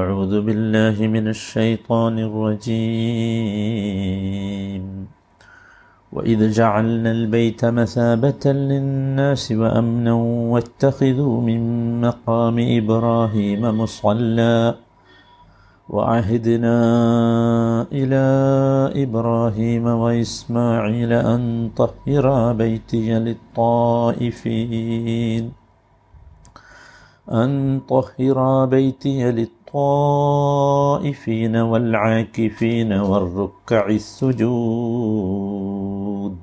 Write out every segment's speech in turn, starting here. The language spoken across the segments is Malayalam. أعوذ بالله من الشيطان الرجيم وإذ جعلنا البيت مثابة للناس وأمنا واتخذوا من مقام إبراهيم مصلى وعهدنا إلى إبراهيم وإسماعيل أن طهرا بيتي للطائفين والعاكفين والركع السجود.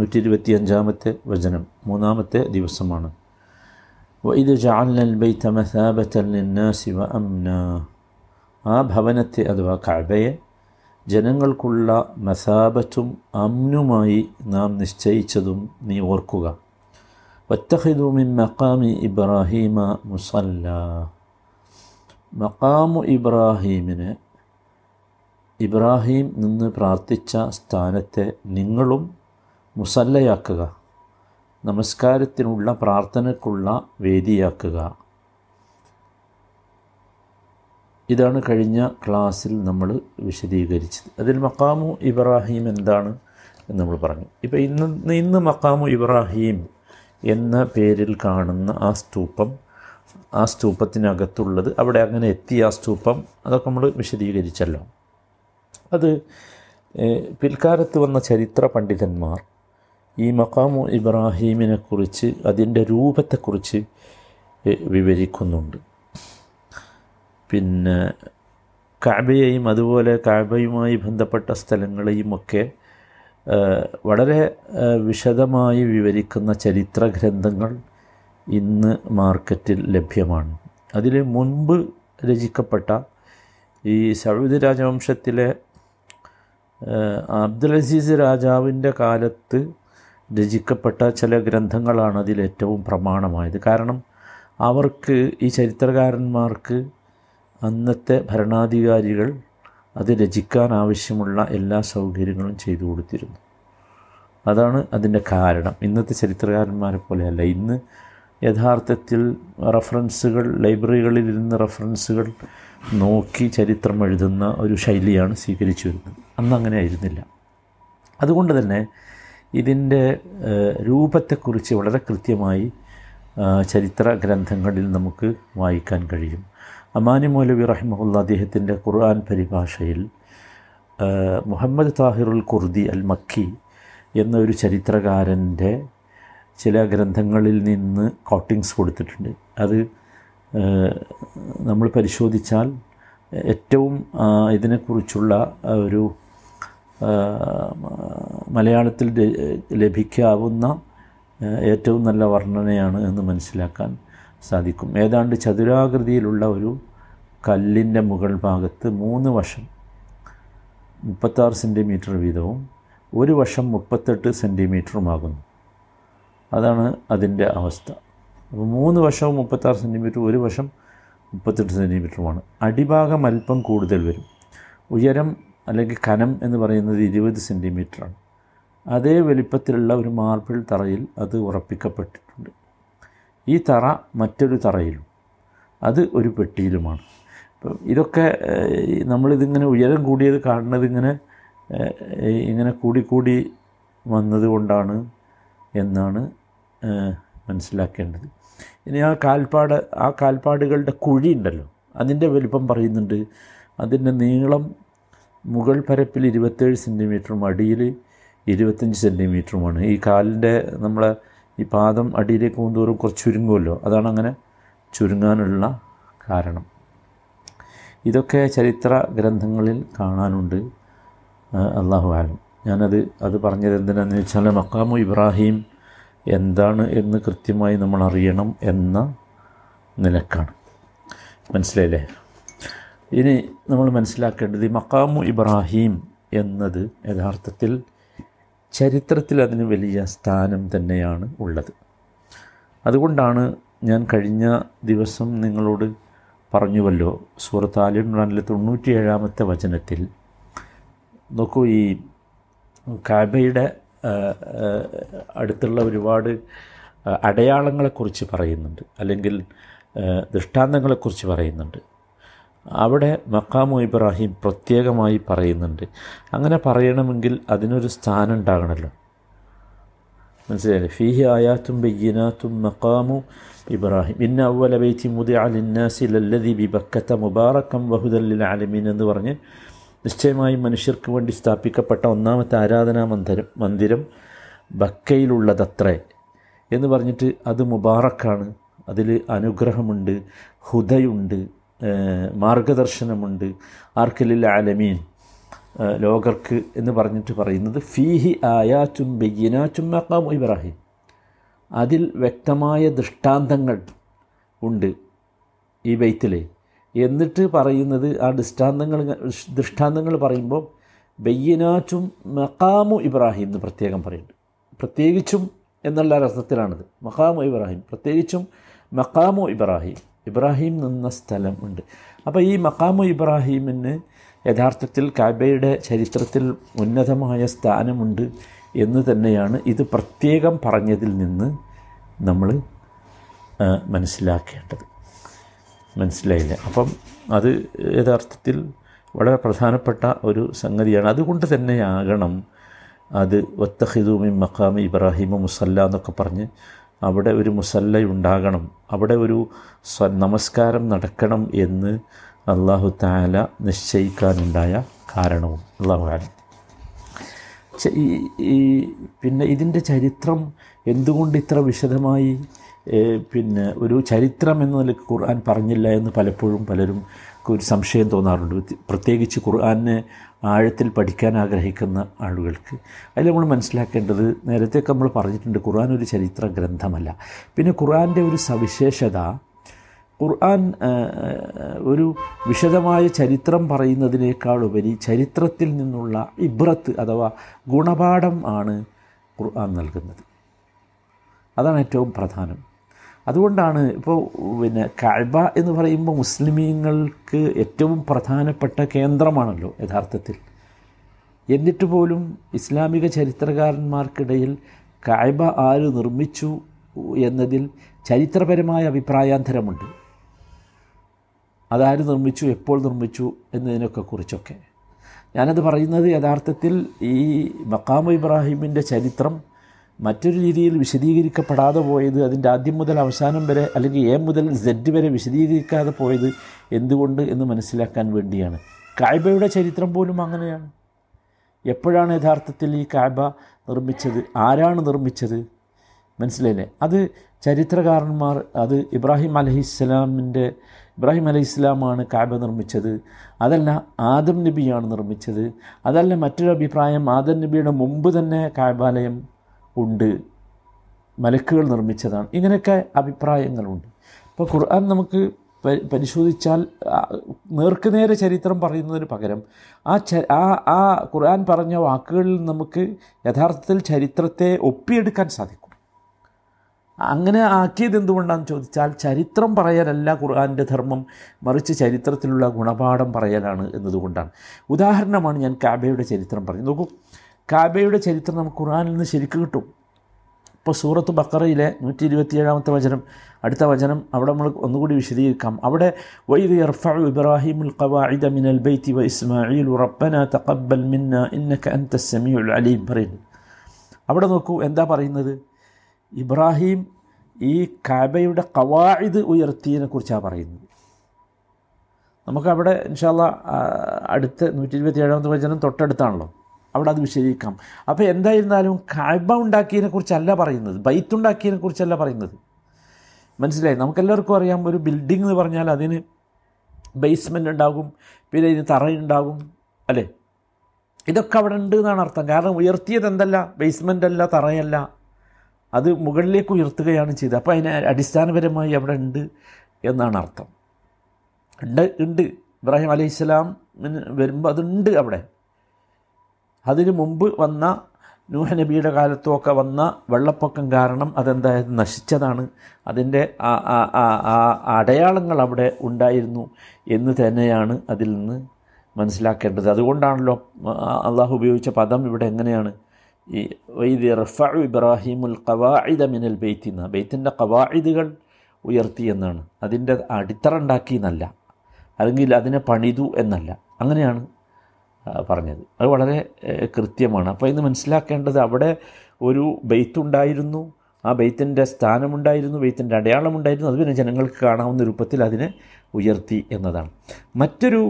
125-ാമത്തെ വചനം, മൂന്നാമത്തെ ദിവസമാണ്. وإذ جعلنا البيت مثابة للناس وأمنا, ആ ഭവനത്തെ അഥവാ കഅബയെ ജനങ്ങൾക്കുള്ള മസാബത്തും അമ്നുമായി നാം നിശ്ചയിച്ചതും നീ ഓർക്കുക. വത്തഖിദു മിൻ മഖാമി ഇബ്രാഹീമ മുസല്ല, മഖാമു ഇബ്രാഹീമിന്, ഇബ്രാഹീം നിന്ന് പ്രാർത്ഥിച്ച സ്ഥാനത്തെ നിങ്ങളും മുസല്ലയാക്കുക, നമസ്കാരത്തിനുള്ള പ്രാർത്ഥനയ്ക്കുള്ള വേദിയാക്കുക. ഇതാണ് കഴിഞ്ഞ ക്ലാസ്സിൽ നമ്മൾ വിശദീകരിച്ചത്. അതിൽ മഖാമു ഇബ്രാഹീം എന്താണ് എന്ന് നമ്മൾ പറഞ്ഞു. ഇപ്പോൾ ഇന്ന് മഖാമു ഇബ്രാഹീം എന്ന പേരിൽ കാണുന്ന ആ സ്തൂപത്തിനകത്തുള്ളത്, അവിടെ അങ്ങനെ എത്തിയ ആ സ്തൂപം, അതൊക്കെ നമ്മൾ വിശദീകരിച്ചല്ലോ. അത് പിൽക്കാലത്ത് വന്ന ചരിത്ര പണ്ഡിതന്മാർ ഈ മഖാമു ഇബ്രാഹീമിനെക്കുറിച്ച്, അതിൻ്റെ രൂപത്തെക്കുറിച്ച് വിവരിക്കുന്നുണ്ട്. പിന്നെ കഅബയെയും അതുപോലെ കഅബയുമായി ബന്ധപ്പെട്ട സ്ഥലങ്ങളെയും ഒക്കെ വളരെ വിശദമായി വിവരിക്കുന്ന ചരിത്ര ഗ്രന്ഥങ്ങൾ ഇന്ന് മാർക്കറ്റിൽ ലഭ്യമാണ്. അതിൽ മുൻപ് രചിക്കപ്പെട്ട ഈ സൗദി രാജവംശത്തിലെ അബ്ദുൽ അസീസ് രാജാവിൻ്റെ കാലത്ത് രചിക്കപ്പെട്ട ചില ഗ്രന്ഥങ്ങളാണ് അതിലേറ്റവും പ്രമാണമായത്. കാരണം അവർക്ക്, ഈ ചരിത്രകാരന്മാർക്ക്, അന്നത്തെ ഭരണാധികാരികൾ അത് രചിക്കാൻ ആവശ്യമുള്ള എല്ലാ സൗകര്യങ്ങളും ചെയ്തു കൊടുത്തിരുന്നു. അതാണ് അതിൻ്റെ കാരണം. ഇന്നത്തെ ചരിത്രകാരന്മാരെ പോലെയല്ല. ഇന്ന് യഥാർത്ഥത്തിൽ റഫറൻസുകൾ, ലൈബ്രറികളിൽ ഇരുന്ന് റഫറൻസുകൾ നോക്കി ചരിത്രം എഴുതുന്ന ഒരു ശൈലിയാണ് സ്വീകരിച്ചു വരുന്നത്. അന്ന് അങ്ങനെ ആയിരുന്നില്ല. അതുകൊണ്ട് തന്നെ ഇതിൻ്റെ രൂപത്തെക്കുറിച്ച് വളരെ കൃത്യമായി ചരിത്ര ഗ്രന്ഥങ്ങളിൽ നമുക്ക് വായിക്കാൻ കഴിയും. അമാനി മൗലവി റഹിമഹുള്ള അദ്ദേഹത്തിൻ്റെ ഖുർആൻ പരിഭാഷയിൽ മുഹമ്മദ് താഹിറുൽ കുർദി അൽ മക്കി എന്നൊരു ചരിത്രകാരൻ്റെ ചില ഗ്രന്ഥങ്ങളിൽ നിന്ന് കോട്ടിങ്സ് കൊടുത്തിട്ടുണ്ട്. അത് നമ്മൾ പരിശോധിച്ചാൽ ഏറ്റവും ഇതിനെക്കുറിച്ചുള്ള ഒരു മലയാളത്തിൽ ലഭിക്കാവുന്ന ഏറ്റവും നല്ല വർണ്ണനയാണ് എന്ന് മനസ്സിലാക്കാൻ സാധിക്കും. ഏതാണ്ട് ചതുരാകൃതിയിലുള്ള ഒരു കല്ലിൻ്റെ മുകൾ ഭാഗത്ത് 3 വശം 36 സെൻറ്റിമീറ്റർ വീതവും 1 വശം 38 സെൻറ്റിമീറ്ററുമാകുന്നു. അതാണ് അതിൻ്റെ അവസ്ഥ. അപ്പോൾ 3 വശവും 36 സെൻറ്റിമീറ്ററും 1 വശം 38 സെൻറ്റിമീറ്ററുമാണ്. അടിഭാഗം അല്പം കൂടുതൽ വരും. ഉയരം അല്ലെങ്കിൽ കനം എന്ന് പറയുന്നത് 20 സെൻറ്റിമീറ്ററാണ്. അതേ വലിപ്പത്തിലുള്ള ഒരു മാർബിൾ തറയിൽ അത് ഉറപ്പിക്കപ്പെട്ടിട്ടുണ്ട്. ഈ തറ മറ്റൊരു തറയിലും അത് ഒരു പെട്ടിയിലുമാണ്. അപ്പം ഇതൊക്കെ നമ്മളിതിങ്ങനെ ഉയരം കൂടിയത് കാണുന്നത് ഇങ്ങനെ കൂടിക്കൂടി വന്നത് കൊണ്ടാണ് എന്നാണ് മനസ്സിലാക്കേണ്ടത്. ഇനി ആ കാൽപ്പാടുകളുടെ കുഴി ഉണ്ടല്ലോ, അതിൻ്റെ വലിപ്പം പറയുന്നുണ്ട്. അതിൻ്റെ നീളം മുകൾ പരപ്പിൽ 27 സെൻറ്റിമീറ്ററും അടിയിൽ 25 സെൻറ്റിമീറ്ററുമാണ്. ഈ കാലിൻ്റെ നമ്മളെ ഈ പാദം അടിയിലേക്ക് പോകുന്തോറും കുറച്ച് ചുരുങ്ങുമല്ലോ, അതാണ് അങ്ങനെ ചുരുങ്ങാനുള്ള കാരണം. ഇതൊക്കെ ചരിത്ര ഗ്രന്ഥങ്ങളിൽ കാണാനുണ്ട്. അല്ലാഹു ആലം. ഞാനത് പറഞ്ഞത് എന്തിനാണെന്ന് വെച്ചാൽ മഖാമു ഇബ്രാഹീം എന്താണ് എന്ന് കൃത്യമായി നമ്മൾ അറിയണം എന്ന നിലക്കാണ്. മനസ്സിലായില്ലേ? ഇനി നമ്മൾ മനസ്സിലാക്കേണ്ടത്, ഈ മഖാമു ഇബ്രാഹീം എന്നത് യഥാർത്ഥത്തിൽ ചരിത്രത്തിൽ അതിന് വലിയ സ്ഥാനം തന്നെയാണ് ഉള്ളത്. അതുകൊണ്ടാണ് ഞാൻ കഴിഞ്ഞ ദിവസം നിങ്ങളോട് പറഞ്ഞുവല്ലോ, സൂറത്ത് ആൽ ഇംറാനിലെ 97-ാമത്തെ വചനത്തിൽ നോക്കൂ, ഈ കഅബയുടെ അടുത്തുള്ള ഒരുപാട് അടയാളങ്ങളെക്കുറിച്ച് പറയുന്നുണ്ട്, അല്ലെങ്കിൽ ദൃഷ്ടാന്തങ്ങളെക്കുറിച്ച് പറയുന്നുണ്ട്. അവിടെ മഖാമു ഇബ്രാഹിം പ്രത്യേകമായി പറയുന്നുണ്ട്. അങ്ങനെ പറയണമെങ്കിൽ അതിനൊരു സ്ഥാനം ഉണ്ടാകണമല്ലോ, മനസ്സിലായില്ലേ? ഫീഹി ആയാത്തും ബയ്യിനാത്തും മഖാമു ഇബ്രാഹിം ഇന്ന അവ്വല ബൈത്തി മുദിഅ ലിന്നാസി ലല്ലദി ബിബക്കത മുബാറകം വഹുദൽ ലിൽ ആലമീൻ എന്ന് പറഞ്ഞ് നിശ്ചയമായി മനുഷ്യർക്ക് വേണ്ടി സ്ഥാപിക്കപ്പെട്ട ഒന്നാമത്തെ ആരാധനാ മന്ദിരം ബക്കയിലുള്ളതത്രേ എന്ന് പറഞ്ഞിട്ട് അത് മുബാറക്കാണ്, അതിൽ അനുഗ്രഹമുണ്ട്, ഹുദയുണ്ട്, മാർഗദർശനമുണ്ട്, ആർക്കലിൽ ആലമീൻ ലോകർക്ക് എന്ന് പറഞ്ഞിട്ട് പറയുന്നത് ഫീഹി ആയാത്തും ബയ്യിനാത്തും മഖാമു ഇബ്രാഹിം, അതിൽ വ്യക്തമായ ദൃഷ്ടാന്തങ്ങൾ ഉണ്ട് ഈ ബൈത്തിലെ. എന്നിട്ട് പറയുന്നത് ആ ദൃഷ്ടാന്തങ്ങൾ പറയുമ്പോൾ ബയ്യിനാത്തും മഖാമു ഇബ്രാഹിം എന്ന് പ്രത്യേകം പറയുന്നുണ്ട്. പ്രത്യേകിച്ചും എന്നുള്ള അർത്ഥത്തിലാണിത്. മഖാമു ഇബ്രാഹിം പ്രത്യേകിച്ചും മഖാമു ഇബ്രാഹിം, ഇബ്രാഹിം നിന്ന സ്ഥലം ഉണ്ട്. അപ്പോൾ ഈ മഖാമു ഇബ്രാഹിമിന് യഥാർത്ഥത്തിൽ കഅബയുടെ ചരിത്രത്തിൽ ഉന്നതമായ സ്ഥാനമുണ്ട് എന്ന് തന്നെയാണ് ഇത് പ്രത്യേകം പറഞ്ഞതിൽ നിന്ന് നമ്മൾ മനസ്സിലാക്കേണ്ടത്. മനസ്സിലായില്ല? അപ്പം അത് യഥാർത്ഥത്തിൽ വളരെ പ്രധാനപ്പെട്ട ഒരു സംഗതിയാണ്. അതുകൊണ്ട് തന്നെയാകണം അത് വത്തഖിദു മിൻ മഖാമി ഇബ്രാഹിമ മുസല്ല എന്നൊക്കെ പറഞ്ഞ് അവിടെ ഒരു മുസല്ല ഉണ്ടാകണം, അവിടെ ഒരു നമസ്കാരം നടക്കണം എന്ന് അള്ളാഹു തആല നിശ്ചയിക്കാനുണ്ടായ കാരണവും അള്ളാഹു ആലം. പിന്നെ ഇതിൻ്റെ ചരിത്രം എന്തുകൊണ്ട് ഇത്ര വിശദമായി പിന്നെ ഒരു ചരിത്രം എന്ന നിലയ്ക്ക് ഖുർആൻ പറഞ്ഞില്ല എന്ന് പലപ്പോഴും പലരും ഒരു സംശയം തോന്നാറുണ്ട്, പ്രത്യേകിച്ച് ഖുർആനെ ആഴത്തിൽ പഠിക്കാൻ ആഗ്രഹിക്കുന്ന ആളുകൾക്ക്. അതിൽ നമ്മൾ മനസ്സിലാക്കേണ്ടത്, നേരത്തെയൊക്കെ നമ്മൾ പറഞ്ഞിട്ടുണ്ട്, ഖുർആൻ ഒരു ചരിത്ര ഗ്രന്ഥമല്ല. പിന്നെ ഖുർആൻ്റെ ഒരു സവിശേഷത, ഖുർആൻ ഒരു വിശദമായ ചരിത്രം പറയുന്നതിനേക്കാളുപരി ചരിത്രത്തിൽ നിന്നുള്ള ഇബ്രത്ത് അഥവാ ഗുണപാഠം ആണ് ഖുർആൻ നൽകുന്നത്. അതാണ് ഏറ്റവും പ്രധാനം. അതുകൊണ്ടാണ് ഇപ്പോൾ പിന്നെ കഅബ എന്ന് പറയുമ്പോൾ മുസ്ലിമീങ്ങൾക്ക് ഏറ്റവും പ്രധാനപ്പെട്ട കേന്ദ്രമാണല്ലോ യഥാർത്ഥത്തിൽ. എന്നിട്ട് പോലും ഇസ്ലാമിക ചരിത്രകാരന്മാർക്കിടയിൽ കഅബ ആര് നിർമ്മിച്ചു എന്നതിൽ ചരിത്രപരമായ അഭിപ്രായാന്തരമുണ്ട്. അതാര് നിർമ്മിച്ചു, എപ്പോൾ നിർമ്മിച്ചു എന്നതിനൊക്കെ കുറിച്ചൊക്കെ. ഞാനത് പറയുന്നത് യഥാർത്ഥത്തിൽ ഈ മഖാമു ഇബ്രാഹിമിൻ്റെ ചരിത്രം മറ്റൊരു രീതിയിൽ വിശദീകരിക്കപ്പെടാതെ പോയത്, അതിൻ്റെ ആദ്യം മുതൽ അവസാനം വരെ അല്ലെങ്കിൽ എ മുതൽ സെഡ് വരെ വിശദീകരിക്കാതെ പോയത് എന്തുകൊണ്ട് എന്ന് മനസ്സിലാക്കാൻ വേണ്ടിയാണ്. കഅബയുടെ ചരിത്രം പോലും അങ്ങനെയാണ്. എപ്പോഴാണ് യഥാർത്ഥത്തിൽ ഈ കഅബ നിർമ്മിച്ചത്, ആരാണ് നിർമ്മിച്ചത്, മനസ്സിലായില്ലേ? അത് ചരിത്രകാരന്മാർ അത് ഇബ്രാഹിം അലൈഹിസ്സലാമാണ് കഅബ നിർമ്മിച്ചത്, അതല്ല ആദം നബിയാണ് നിർമ്മിച്ചത്, അതല്ല മറ്റൊരു അഭിപ്രായം ആദം നബിയുടെ മുമ്പ് തന്നെ കഅബാലയം ഉണ്ട്, മലക്കുകൾ നിർമ്മിച്ചതാണ്, ഇങ്ങനെയൊക്കെ അഭിപ്രായങ്ങളുണ്ട്. ഇപ്പോൾ ഖുർആൻ നമുക്ക് പരിശോധിച്ചാൽ നേർക്കുനേരെ ചരിത്രം പറയുന്നതിന് പകരം ആ ഖുർആൻ പറഞ്ഞ വാക്കുകളിൽ നമുക്ക് യഥാർത്ഥത്തിൽ ചരിത്രത്തെ ഒപ്പിയെടുക്കാൻ സാധിക്കും. അങ്ങനെ ആക്കിയത് എന്തുകൊണ്ടാണെന്ന് ചോദിച്ചാൽ ചരിത്രം പറയലല്ല ഖുർആൻ്റെ ധർമ്മം, മറിച്ച് ചരിത്രത്തിലുള്ള ഗുണപാഠം പറയലാണ് എന്നതുകൊണ്ടാണ്. ഉദാഹരണമാണ് ഞാൻ കഅബയുടെ ചരിത്രം പറഞ്ഞത്. നോക്കൂ, കഅബയുടെ ചരിത്രം നമുക്ക് ഖുർആനിൽ നിന്ന് ശരിക്കും കിട്ടും. ഇപ്പോൾ സൂറത്ത് ബഖറയിലെ 127-ാമത്തെ വചനം, അടുത്ത വചനം അവിടെ നമ്മൾ ഒന്നുകൂടി വിശദീകരിക്കാം. അവിടെ വൈദ് യർഫഉ ഇബ്രാഹിമുൽ ഖവാഇദ മിനൽ ബൈത്തി വഇസ്മാഈലു റബ്ബനാ തഖബ്ബൽ മിന്നാ ഇന്നക അൻതസ് സമീഉൽ അലീം പറയുന്നു. അവിടെ നോക്കൂ എന്താ പറയുന്നത്. ഇബ്രാഹിം ഈ കഅബയുടെ ഖവാഇദ് ഉയർത്തിയതിനെക്കുറിച്ചാണ് പറയുന്നത്. നമുക്കവിടെ ഇൻഷാ അല്ലാഹ് അടുത്ത 127-ാമത്തെ വചനം തൊട്ടടുത്താണല്ലോ, അവിടെ അത് വിശദീകരിക്കാം. അപ്പോൾ എന്തായിരുന്നാലും കഅബ ഉണ്ടാക്കിയതിനെക്കുറിച്ചല്ല പറയുന്നത്, ബൈത്തുണ്ടാക്കിയതിനെക്കുറിച്ചല്ല പറയുന്നത്. മനസ്സിലായി? നമുക്കെല്ലാവർക്കും അറിയാം, ഒരു ബിൽഡിംഗ് എന്ന് പറഞ്ഞാൽ അതിന് ബേസ്മെൻ്റ് ഉണ്ടാകും, പിന്നെ ഇതിന് തറയുണ്ടാകും, അല്ലേ? ഇതൊക്കെ അവിടെ ഉണ്ട് എന്നാണ് അർത്ഥം. കാരണം ഉയർത്തിയത് എന്തല്ല, ബേസ്മെൻ്റ് അല്ല, തറയല്ല, അത് മുകളിലേക്ക് ഉയർത്തുകയാണ് ചെയ്തത്. അപ്പോൾ അതിന് അടിസ്ഥാനപരമായി അവിടെ ഉണ്ട് എന്നാണ് അർത്ഥം. ഉണ്ട് ഇബ്രാഹിം അലൈഹിസ്സലാമിന് വരുമ്പോൾ അതുണ്ട് അവിടെ. അതിന് മുമ്പ് വന്ന നൂഹ് നബിയുടെ കാലത്തുമൊക്കെ വന്ന വെള്ളപ്പൊക്കം കാരണം അതെന്തായത്, നശിച്ചതാണ്. അതിൻ്റെ അടയാളങ്ങൾ അവിടെ ഉണ്ടായിരുന്നു എന്ന് തന്നെയാണ് അതിൽ നിന്ന് മനസ്സിലാക്കേണ്ടത്. അതുകൊണ്ടാണല്ലോ അള്ളാഹു ഉപയോഗിച്ച പദം ഇവിടെ എങ്ങനെയാണ്, ഈ വൈദ് യർഫഉ ഇബ്രാഹിമുൽ ഖവാഇദ മിനൽ ബൈത്തി എന്ന ബൈത്തിൻ്റെ ഖവാഇദുകൾ ഉയർത്തി എന്നാണ്, അതിൻ്റെ അടിത്തറ ഉണ്ടാക്കി എന്നല്ല. അല്ലെങ്കിൽ അതിനെ പണിതു എന്നല്ല, അങ്ങനെയാണ് പറഞ്ഞത്. അത് വളരെ കൃത്യമാണ്. അപ്പോൾ ഇത് മനസ്സിലാക്കേണ്ടത് അവിടെ ഒരു ബെയ്ത്തുണ്ടായിരുന്നു, ആ ബെയ്ത്തിൻ്റെ സ്ഥാനമുണ്ടായിരുന്നു, ബെയ്ത്തിൻ്റെ അടയാളമുണ്ടായിരുന്നു, അത് പിന്നെ ജനങ്ങൾക്ക് കാണാവുന്ന രൂപത്തിൽ അതിനെ ഉയർത്തി എന്നതാണ്. മറ്റൊരു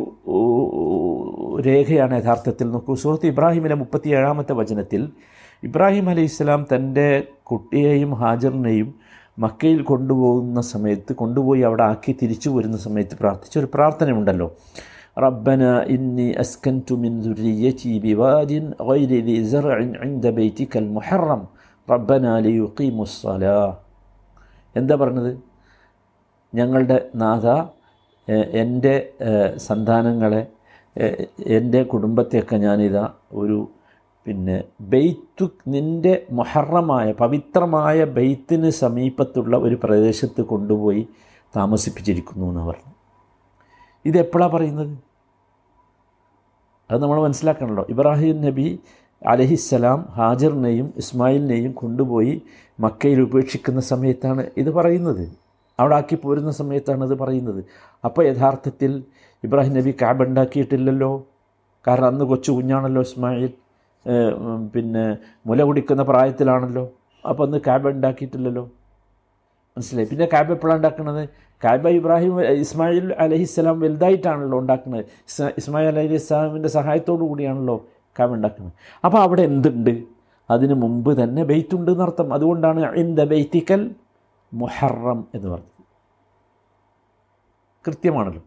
രേഖയാണ് യഥാർത്ഥത്തിൽ നോക്കൂ, സൂറത്ത് ഇബ്രാഹിമിലെ 37-ാമത്തെ വചനത്തിൽ ഇബ്രാഹിം അലൈഹി ഇസ്ലാം തൻ്റെ കുട്ടിയെയും ഹാജറിനെയും മക്കയിൽ കൊണ്ടുപോകുന്ന സമയത്ത്, കൊണ്ടുപോയി അവിടെ ആക്കി തിരിച്ചു വരുന്ന സമയത്ത് പ്രാർത്ഥിച്ചൊരു പ്രാർത്ഥനയുണ്ടല്ലോ, റബ്ബന ഇന്നി അസ്കൻതു മിൻ ദുരിയതി ബിവാദിൻ ഗൈരി ദി സറഇൻ ഇൻദ ബൈതിക്കൽ മുഹറം റബ്ബന ലിയുഖീമുസ്സലാ. എന്താ പറഞ്ഞത്? ഞങ്ങളുടെ നാഥ, എൻ്റെ സന്താനങ്ങളെ, എൻ്റെ കുടുംബത്തെയൊക്കെ ഞാനിതാ ഒരു ബെയ്ത്തു, നിൻ്റെ മുഹറമായ പവിത്രമായ ബെയ്ത്തിന് സമീപത്തുള്ള ഒരു പ്രദേശത്ത് കൊണ്ടുപോയി താമസിപ്പിച്ചിരിക്കുന്നു എന്ന് പറഞ്ഞു. ഇതെപ്പോഴാണ് പറയുന്നത്? അത് നമ്മൾ മനസ്സിലാക്കണമല്ലോ. ഇബ്രാഹിം നബി അലൈഹിസ്സലാം ഹാജറിനെയും ഇസ്മായിലിനെയും കൊണ്ടുപോയി മക്കയിൽ ഉപേക്ഷിക്കുന്ന സമയത്താണ് ഇത് പറയുന്നത്, അവിടെ ആക്കി പോരുന്ന സമയത്താണ് ഇത് പറയുന്നത്. അപ്പോൾ യഥാർത്ഥത്തിൽ ഇബ്രാഹിം നബി കാബ് ഉണ്ടാക്കിയിട്ടില്ലല്ലോ, കാരണം അന്ന് കൊച്ചു കുഞ്ഞാണല്ലോ ഇസ്മായിൽ, മുല കുടിക്കുന്ന പ്രായത്തിലാണല്ലോ, അപ്പോൾ അന്ന് കാബ ഉണ്ടാക്കിയിട്ടില്ലല്ലോ. മനസ്സിലായി? പിന്നെ കാബ എപ്പോഴാണ് ഉണ്ടാക്കുന്നത്? കാബ ഇബ്രാഹിം ഇസ്മായിൽ അലൈഹിസ്സലാം വലുതായിട്ടാണല്ലോ ഉണ്ടാക്കുന്നത്, ഇസ്മായിൽ അലൈഹിസ്സലാമിൻ്റെ സഹായത്തോടു കൂടിയാണല്ലോ കാബ ഉണ്ടാക്കുന്നത്. അപ്പോൾ അവിടെ എന്തുണ്ട്? അതിന് മുമ്പ് തന്നെ ബെയ്ത്തുണ്ട് എന്നർത്ഥം. അതുകൊണ്ടാണ് ഇൻദ ബൈതിക്കൽ മുഹറം എന്ന് പറഞ്ഞത്. കൃത്യമാണല്ലോ.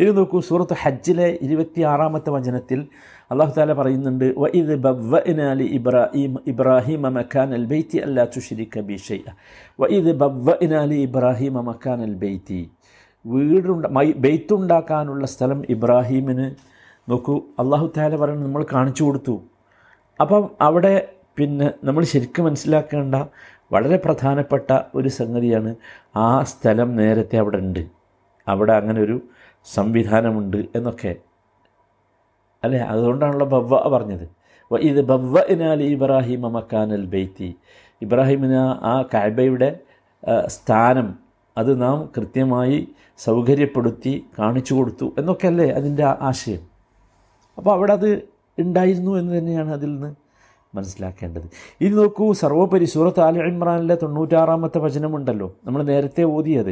ഇനി നോക്കൂ, സൂറത്ത് ഹജ്ജിലെ 26-ാമത്തെ വചനത്തിൽ അല്ലാഹു തആല പറയുന്നുണ്ട്, വഇദ് ബവ്വഅനാ ലി ഇബ്രാഹിമ മകാനൽ ബൈതി അല്ലാ തുശ്രിക ബി ഷൈഅ. വഇദ് ബവ്വഅനാ ലി ഇബ്രാഹിമ മകാനൽ ബൈതി, വീടുണ്ട്, ബൈത്തുണ്ടാക്കാനുള്ള സ്ഥലം ഇബ്രാഹിമിന് നോക്കൂ അല്ലാഹു തആല പറയുന്നത് നമ്മൾ കാണിച്ചു കൊടുത്തു. അപ്പം അവിടെ നമ്മൾ ശരിക്കും മനസ്സിലാക്കേണ്ട വളരെ പ്രധാനപ്പെട്ട ഒരു സംഗതിയാണ്, ആ സ്ഥലം നേരത്തെ അവിടെ ഉണ്ട്, അവിടെ അങ്ങനെ ഒരു സംവിധാനമുണ്ട് എന്നൊക്കെ അല്ലേ. അതുകൊണ്ടാണല്ലോ ബവ്വ പറഞ്ഞത്. ഇത് ബവ്വഇനാ ലി ഇബ്രാഹിമ മക്കാനൽ ബൈത്തി, ഇബ്രാഹിമിന് ആ കഅബയുടെ സ്ഥാനം അത് നാം കൃത്യമായി സൗകര്യപ്പെടുത്തി കാണിച്ചു കൊടുത്തു എന്നൊക്കെ അല്ലേ അതിൻ്റെ ആശയം. അപ്പോൾ അവിടെ അത് ഉണ്ടായിരുന്നു എന്ന് തന്നെയാണ് അതിൽ നിന്ന് മനസ്സിലാക്കേണ്ടത്. ഇത് നോക്കൂ, സർവോപരി സൂറത്ത് ആൽ ഇമ്രാനിലെ 96-ാമത്തെ വചനമുണ്ടല്ലോ, നമ്മൾ നേരത്തെ ഓതിയത്,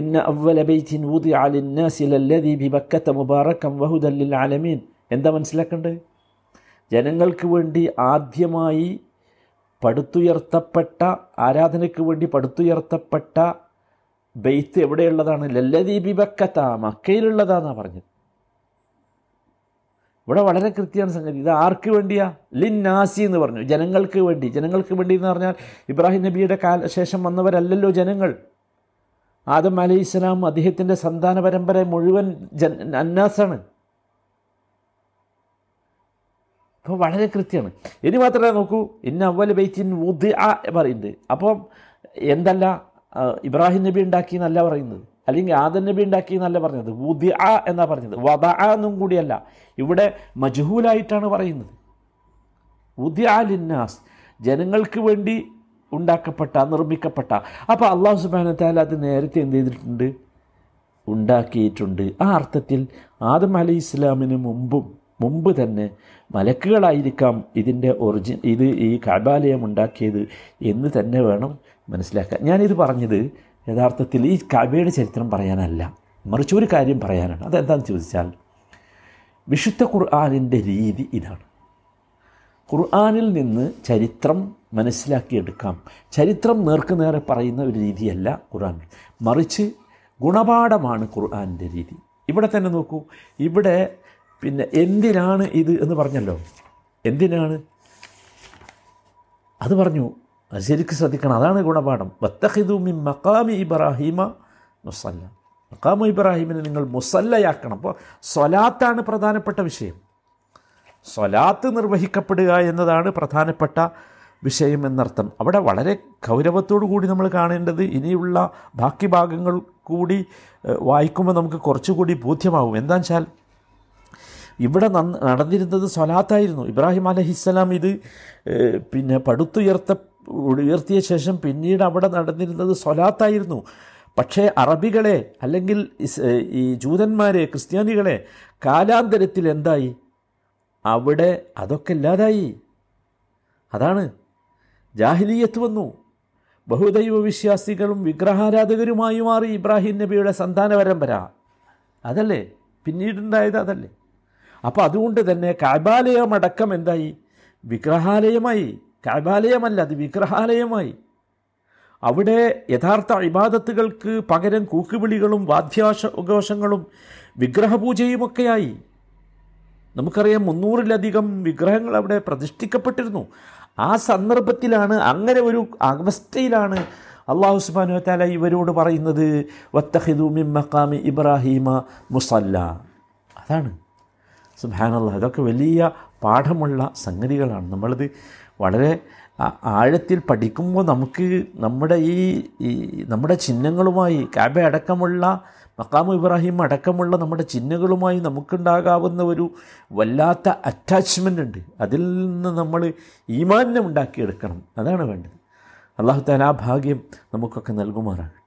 ഇന്ന അവ്വല ബൈതിൻ വുദിഅ ലിന്നാസി ലല്ലദീ ബിബക്കത മുബാറകം വഹുദൽ ലിൽ ആലമീൻ. എന്താ മനസ്സിലാക്കേണ്ടത്? ജനങ്ങൾക്ക് വേണ്ടി ആദ്യമായി പടുത്തുയർത്തപ്പെട്ട, ആരാധനയ്ക്ക് വേണ്ടി പടുത്തുയർത്തപ്പെട്ട ബൈത്ത് എവിടെയുള്ളതാണ്? ലല്ലദീ ബിബക്കത, മക്കയിലുള്ളതാണെന്നാണ് പറഞ്ഞത്. ഇവിടെ വളരെ കൃത്യമാണ് സംഗതി. ഇത് ആർക്ക് വേണ്ടിയാ? ലിന്നാസി എന്ന് പറഞ്ഞു, ജനങ്ങൾക്ക് വേണ്ടി. ജനങ്ങൾക്ക് വേണ്ടി എന്ന് പറഞ്ഞാൽ ഇബ്രാഹിം നബിയുടെ ശേഷം വന്നവരല്ലല്ലോ ജനങ്ങൾ. ആദം അലൈഹി ഇസ്ലാം അദ്ദേഹത്തിൻ്റെ സന്താന പരമ്പര മുഴുവൻ അന്നാസാണ്. അപ്പോൾ വളരെ കൃത്യമാണ്. ഇനി മാത്രമേ നോക്കൂ, ഇന്ന അവ്വൽ ബൈത്തിൻ വുദിഅ പറയുന്നുണ്ട്. അപ്പോൾ എന്തല്ല ഇബ്രാഹിം നബി ഉണ്ടാക്കിയെന്നല്ല പറയുന്നത്, അല്ലെങ്കിൽ ആദം നബി ഉണ്ടാക്കി എന്നല്ല പറഞ്ഞത്, വുദിഅ എന്നാണ് പറഞ്ഞത്. വദഅ എന്നും കൂടിയല്ല, ഇവിടെ മജ്ഹൂലായിട്ടാണ് പറയുന്നത്. വുദിഅ ലിന്നാസ്, ജനങ്ങൾക്ക് വേണ്ടി ഉണ്ടാക്കപ്പെട്ട, നിർമ്മിക്കപ്പെട്ട. അപ്പോൾ അല്ലാഹു സുബ്ഹാനഹു തആല അത് നേരത്തെ എന്ത് ചെയ്തിട്ടുണ്ട്? ഉണ്ടാക്കിയിട്ടുണ്ട്. ആ അർത്ഥത്തിൽ ആദം അലൈഹി ഇസ്ലാമിന് മുമ്പ് തന്നെ മലക്കുകളായിരിക്കാം ഇതിൻ്റെ ഇത് ഈ കഅബാലയം ഉണ്ടാക്കിയത് എന്ന് തന്നെ വേണം മനസ്സിലാക്കാൻ. ഞാനിത് പറഞ്ഞത് യഥാർത്ഥത്തിൽ ഈ കഅബയുടെ ചരിത്രം പറയാനല്ല, മറിച്ച് ഒരു കാര്യം പറയാനാണ്. അതെന്താണെന്ന് ചോദിച്ചാൽ, വിശുദ്ധ ഖുർആനിൻ്റെ രീതി ഇതാണ്. ഖുർആനിൽ നിന്ന് ചരിത്രം മനസ്സിലാക്കിയെടുക്കാം. ചരിത്രം നേർക്കുനേരെ പറയുന്ന ഒരു രീതിയല്ല ഖുർആൻ, മറിച്ച് ഗുണപാഠമാണ് ഖുർആനിൻ്റെ രീതി. ഇവിടെ തന്നെ നോക്കൂ, ഇവിടെ എന്തിനാണ് ഇത് എന്ന് പറഞ്ഞല്ലോ. എന്തിനാണ് അത് പറഞ്ഞു, അത് ശരിക്കും ശ്രദ്ധിക്കണം. അതാണ് ഗുണപാഠം. വത്തഖിദു മിൻ മഖാമി ഇബ്രാഹിമ മുസല്ല, മഖാമു ഇബ്രാഹിമിനെ നിങ്ങൾ മുസല്ലയാക്കണം. അപ്പോൾ സ്വലാത്താണ് പ്രധാനപ്പെട്ട വിഷയം. സ്വലാത്ത് നിർവഹിക്കപ്പെടുക എന്നതാണ് പ്രധാനപ്പെട്ട വിഷയം എന്നർത്ഥം. അവിടെ വളരെ ഗൗരവത്തോടു കൂടി നമ്മൾ കാണേണ്ടത്. ഇനിയുള്ള ബാക്കി ഭാഗങ്ങൾ കൂടി വായിക്കുമ്പോൾ നമുക്ക് കുറച്ചുകൂടി ബോധ്യമാകും. എന്താണെന്ന് വെച്ചാൽ, ഇവിടെ നടന്നിരുന്നത് സ്വലാത്തായിരുന്നു. ഇബ്രാഹിം അലൈഹിസ്സലാം ഇത് പടുത്തുയർത്തിയ ശേഷം പിന്നീട് അവിടെ നടന്നിരുന്നത് സ്വലാത്തായിരുന്നു. പക്ഷേ അറബികളെ അല്ലെങ്കിൽ ഈ ജൂതന്മാരെ, ക്രിസ്ത്യാനികളെ കാലാന്തരത്തിൽ എന്തായി? അവിടെ അതൊക്കെ ഇല്ലാതായി. അതാണ് ജാഹിലിയത്ത് വന്നു. ബഹുദൈവ വിശ്വാസികളും വിഗ്രഹാരാധകരുമായി മാറി ഇബ്രാഹിം നബിയുടെ സന്താന പരമ്പര. അതല്ലേ പിന്നീടുണ്ടായത്? അതല്ലേ? അപ്പോൾ അതുകൊണ്ട് തന്നെ കഅബാലയമടക്കം എന്തായി? വിഗ്രഹാലയമായി. കഅബാലയമല്ല, അത് വിഗ്രഹാലയമായി. അവിടെ യഥാർത്ഥ ഇബാദത്തുകൾക്ക് പകരം കൂക്കുവിളികളും വാദ്യാഘോഷങ്ങളും വിഗ്രഹപൂജയുമൊക്കെയായി. നമുക്കറിയാം 300+ വിഗ്രഹങ്ങൾ അവിടെ പ്രതിഷ്ഠിക്കപ്പെട്ടിരുന്നു. ആ സന്ദർഭത്തിലാണ്, അങ്ങനെ ഒരു അവസ്ഥയിലാണ് അല്ലാഹു സുബ്ഹാനഹു വ തആല ഇവരോട് പറയുന്നത് വത്തഖിദു മിൻ മഖാമി ഇബ്രാഹീമ മുസല്ല. അതാണ്. സുബ്ഹാനല്ലാഹ്, അതൊക്കെ വലിയ പാഠമുള്ള സംഗതികളാണ്. നമ്മളത് വളരെ ആഴത്തിൽ പഠിക്കുമ്പോൾ നമുക്ക് നമ്മുടെ ഈ നമ്മുടെ ചിഹ്നങ്ങളുമായി, കഅബ അടക്കമുള്ള മഖാമു ഇബ്രാഹിം അടക്കമുള്ള നമ്മുടെ ചിഹ്നങ്ങളുമായി നമുക്കുണ്ടാകാവുന്ന ഒരു വല്ലാത്ത അറ്റാച്ച്മെൻ്റ് ഉണ്ട്. അതിൽ നിന്ന് നമ്മൾ ഈമാനിനെ ഉണ്ടാക്കിയെടുക്കണം. അതാണ് വേണ്ടത്. അല്ലാഹു തആല ആ ഭാഗ്യം നമുക്കൊക്കെ നൽകുമാറാണ്.